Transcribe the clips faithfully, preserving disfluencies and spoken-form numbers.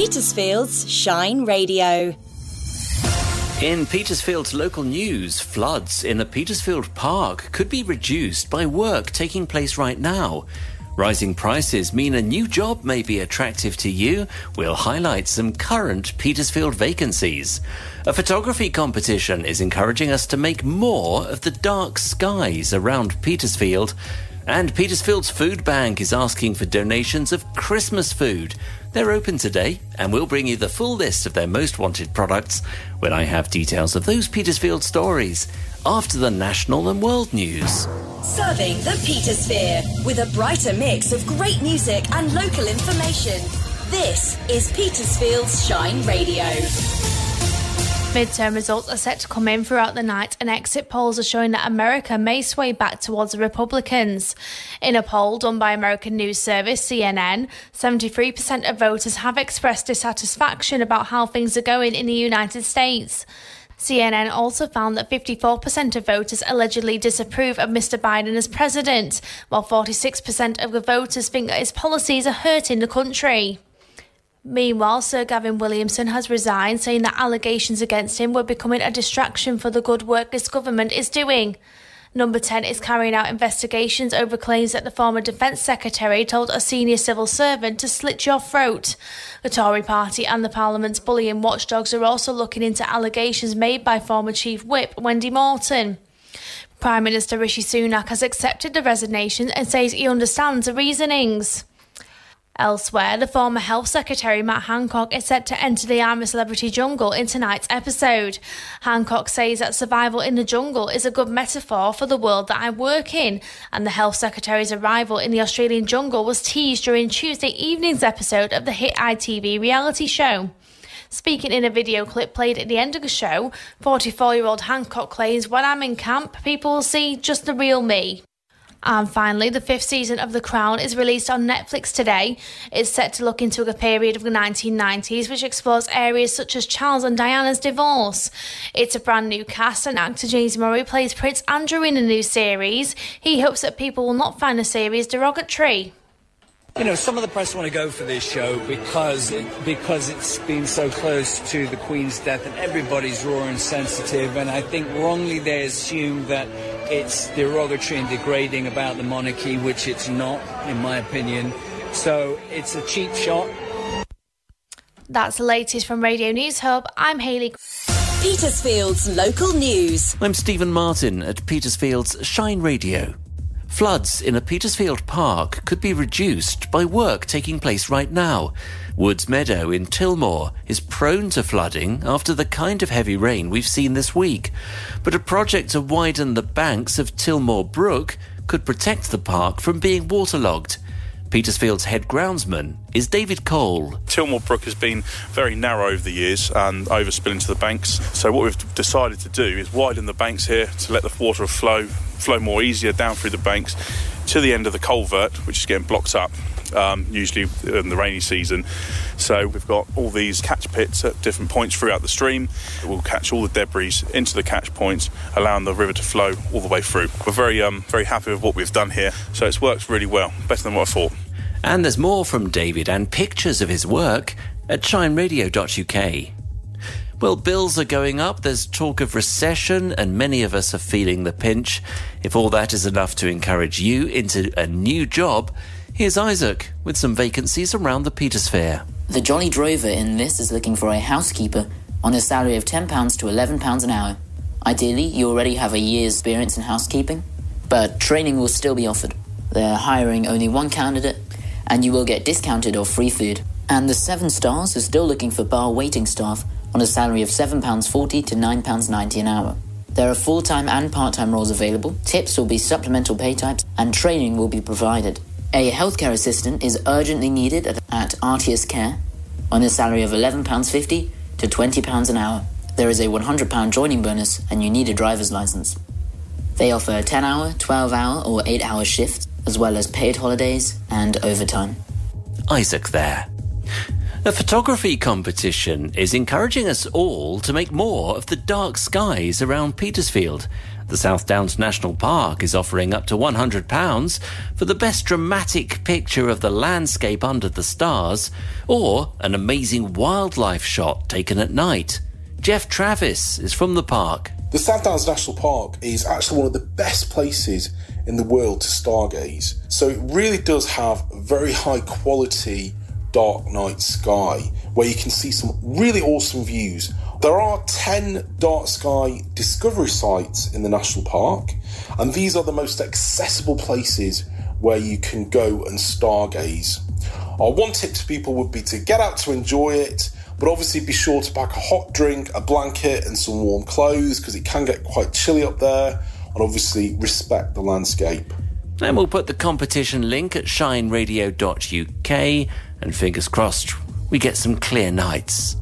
Petersfield's Shine Radio. In Petersfield's local news, floods in the Petersfield Park could be reduced by work taking place right now. Rising prices mean a new job may be attractive to you. We'll highlight some current Petersfield vacancies. A photography competition is encouraging us to make more of the dark skies around Petersfield. And Petersfield's food bank is asking for donations of Christmas food. They're open today, and we'll bring you the full list of their most wanted products when I have details of those Petersfield stories after the national and world news. Serving the Petersphere with a brighter mix of great music and local information. This is Petersfield's Shine Radio. Midterm results are set to come in throughout the night, and exit polls are showing that America may sway back towards the Republicans. In a poll done by American News Service, C N N, seventy-three percent of voters have expressed dissatisfaction about how things are going in the United States. C N N also found that fifty-four percent of voters allegedly disapprove of Mister Biden as president, while forty-six percent of the voters think that his policies are hurting the country. Meanwhile, Sir Gavin Williamson has resigned, saying that allegations against him were becoming a distraction for the good work this government is doing. Number ten is carrying out investigations over claims that the former Defence Secretary told a senior civil servant to slit your throat. The Tory party and the Parliament's bullying watchdogs are also looking into allegations made by former Chief Whip Wendy Morton. Prime Minister Rishi Sunak has accepted the resignation and says he understands the reasonings. Elsewhere, the former Health Secretary Matt Hancock is set to enter the I'm a Celebrity jungle in tonight's episode. Hancock says that survival in the jungle is a good metaphor for the world that I work in, and the Health Secretary's arrival in the Australian jungle was teased during Tuesday evening's episode of the hit I T V reality show. Speaking in a video clip played at the end of the show, forty-four-year-old Hancock claims, "When I'm in camp, people will see just the real me." And finally, the fifth season of The Crown is released on Netflix today. It's set to look into a period of the nineteen nineties, which explores areas such as Charles and Diana's divorce. It's a brand new cast, and actor James Murray plays Prince Andrew in the new series. He hopes that people will not find the series derogatory. You know, some of the press want to go for this show because, it, because it's been so close to the Queen's death and everybody's raw and sensitive, and I think wrongly they assume that it's derogatory and degrading about the monarchy, which it's not, in my opinion. So it's a cheap shot. That's the latest from Radio News Hub. I'm Hayley. Petersfield's local news. I'm Stephen Martin at Petersfield's Shine Radio. Floods in a Petersfield park could be reduced by work taking place right now. Woods Meadow in Tillmore is prone to flooding after the kind of heavy rain we've seen this week. But a project to widen the banks of Tilmore Brook could protect the park from being waterlogged. Petersfield's head groundsman is David Cole. Tilmore Brook has been very narrow over the years and overspilling to the banks. So what we've decided to do is widen the banks here to let the water flow flow more easier down through the banks to the end of the culvert, which is getting blocked up um, usually in the rainy season. So we've got all these catch pits at different points throughout the stream. We'll catch all the debris into the catch points, allowing the river to flow all the way through. We're very, um, very happy with what we've done here. So it's worked really well, better than what I thought. And there's more from David and pictures of his work at chime radio dot u k. Well, bills are going up, there's talk of recession, and many of us are feeling the pinch. If all that is enough to encourage you into a new job, here's Isaac with some vacancies around the Petersfield. The Jolly Drover in this is looking for a housekeeper on a salary of ten pounds to eleven pounds an hour. Ideally, you already have a year's experience in housekeeping, but training will still be offered. They're hiring only one candidate, and you will get discounted or free food. And the seven stars is still looking for bar waiting staff on a salary of seven pounds forty to nine pounds ninety an hour. There are full-time and part-time roles available, tips will be supplemental pay types, and training will be provided. A healthcare assistant is urgently needed at, at R T S Care on a salary of eleven pounds fifty to twenty pounds an hour. There is a one hundred pounds joining bonus and you need a driver's licence. They offer a ten-hour, twelve-hour or eight-hour shifts, as well as paid holidays and overtime. Isaac there. A photography competition is encouraging us all to make more of the dark skies around Petersfield. The South Downs National Park is offering up to one hundred pounds for the best dramatic picture of the landscape under the stars, or an amazing wildlife shot taken at night. Jeff Travis is from the park. The South Downs National Park is actually one of the best places in the world to stargaze. So it really does have a very high quality dark night sky where you can see some really awesome views. There are ten dark sky discovery sites in the national park, and these are the most accessible places where you can go and stargaze. Our one tip to people would be to get out to enjoy it, but obviously be sure to pack a hot drink, a blanket and some warm clothes because it can get quite chilly up there, and obviously respect the landscape. And we'll put the competition link at shine radio dot u k and fingers crossed we get some clear nights.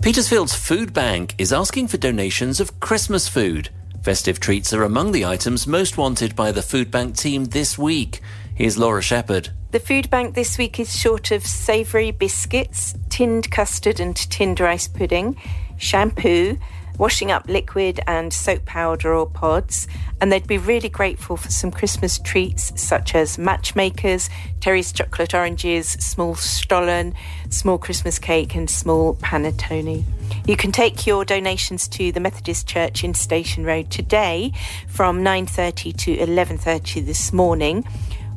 Petersfield's food bank is asking for donations of Christmas food. Festive treats are among the items most wanted by the food bank team this week. Here's Laura Shepherd. The food bank this week is short of savoury biscuits, tinned custard and tinned rice pudding, shampoo, washing up liquid and soap powder or pods, and they'd be really grateful for some Christmas treats such as matchmakers, Terry's chocolate oranges, small stollen, small Christmas cake and small panettone. You can take your donations to the Methodist Church in Station Road today from nine thirty to eleven thirty this morning,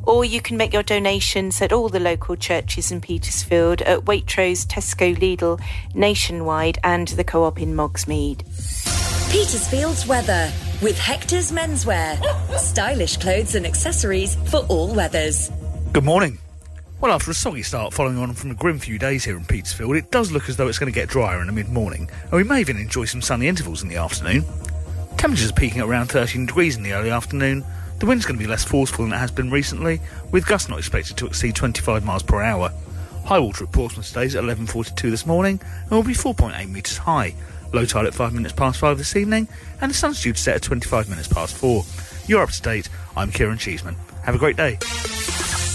or you can make your donations at all the local churches in Petersfield, at Waitrose, Tesco, Lidl, Nationwide and the Co-op in Hogsmeade. Petersfield's weather with Hector's Menswear. Stylish clothes and accessories for all weathers. Good morning. Well, after a soggy start following on from a grim few days here in Petersfield, it does look as though it's going to get drier in the mid-morning, and we may even enjoy some sunny intervals in the afternoon. Temperatures are peaking at around thirteen degrees in the early afternoon. The wind's going to be less forceful than it has been recently, with gusts not expected to exceed twenty-five miles per hour. High water at Portsmouth stays at eleven forty-two this morning and will be four point eight metres high. Low tide at five minutes past five this evening, and the sun's due to set at twenty-five minutes past four. You're up to date. I'm Kieran Cheeseman. Have a great day.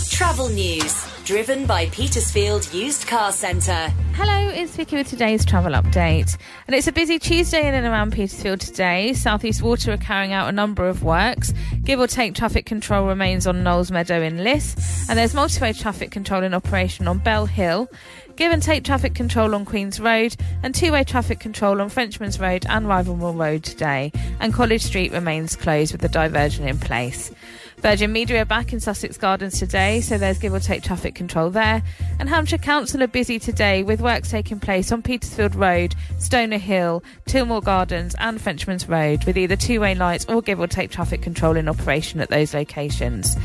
Travel news, driven by Petersfield Used Car Centre. Hello, it's Vicky with today's travel update. And it's a busy Tuesday in and around Petersfield today. South East Water are carrying out a number of works. Give or take traffic control remains on Knowles Meadow in Liss, and there's multi-way traffic control in operation on Bell Hill. Give and take traffic control on Queen's Road and two-way traffic control on Frenchman's Road and Rivalmore Road today. And College Street remains closed with the diversion in place. Virgin Media are back in Sussex Gardens today, so there's give or take traffic control there. And Hampshire Council are busy today with works taking place on Petersfield Road, Stoner Hill, Tilmore Gardens and Frenchman's Road, with either two-way lights or give or take traffic control in operation at those locations.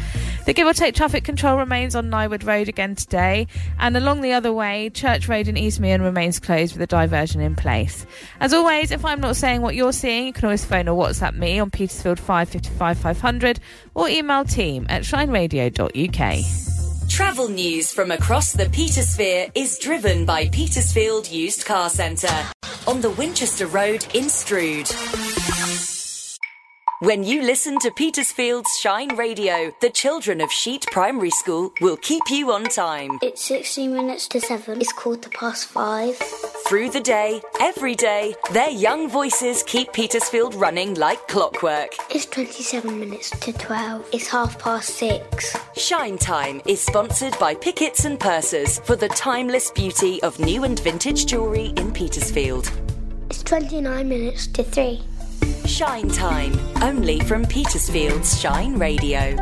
The give or take traffic control remains on Nywood Road again today, and along the other way, Church Road in East Meon remains closed with a diversion in place. As always, if I'm not saying what you're seeing, you can always phone or WhatsApp me on Petersfield five five five, five hundred or email team at shine radio dot u k. Travel news from across the Petersphere is driven by Petersfield Used Car Centre on the Winchester Road in Strood. When you listen to Petersfield's Shine Radio, the children of Sheet Primary School will keep you on time. It's sixteen minutes to seven. It's called the past five. Through the day, every day, their young voices keep Petersfield running like clockwork. It's twenty-seven minutes to twelve. It's half past six. Shine Time is sponsored by Pickets and Pursers for the timeless beauty of new and vintage jewellery in Petersfield. It's twenty-nine minutes to three. Shine Time, only from Petersfield's Shine Radio.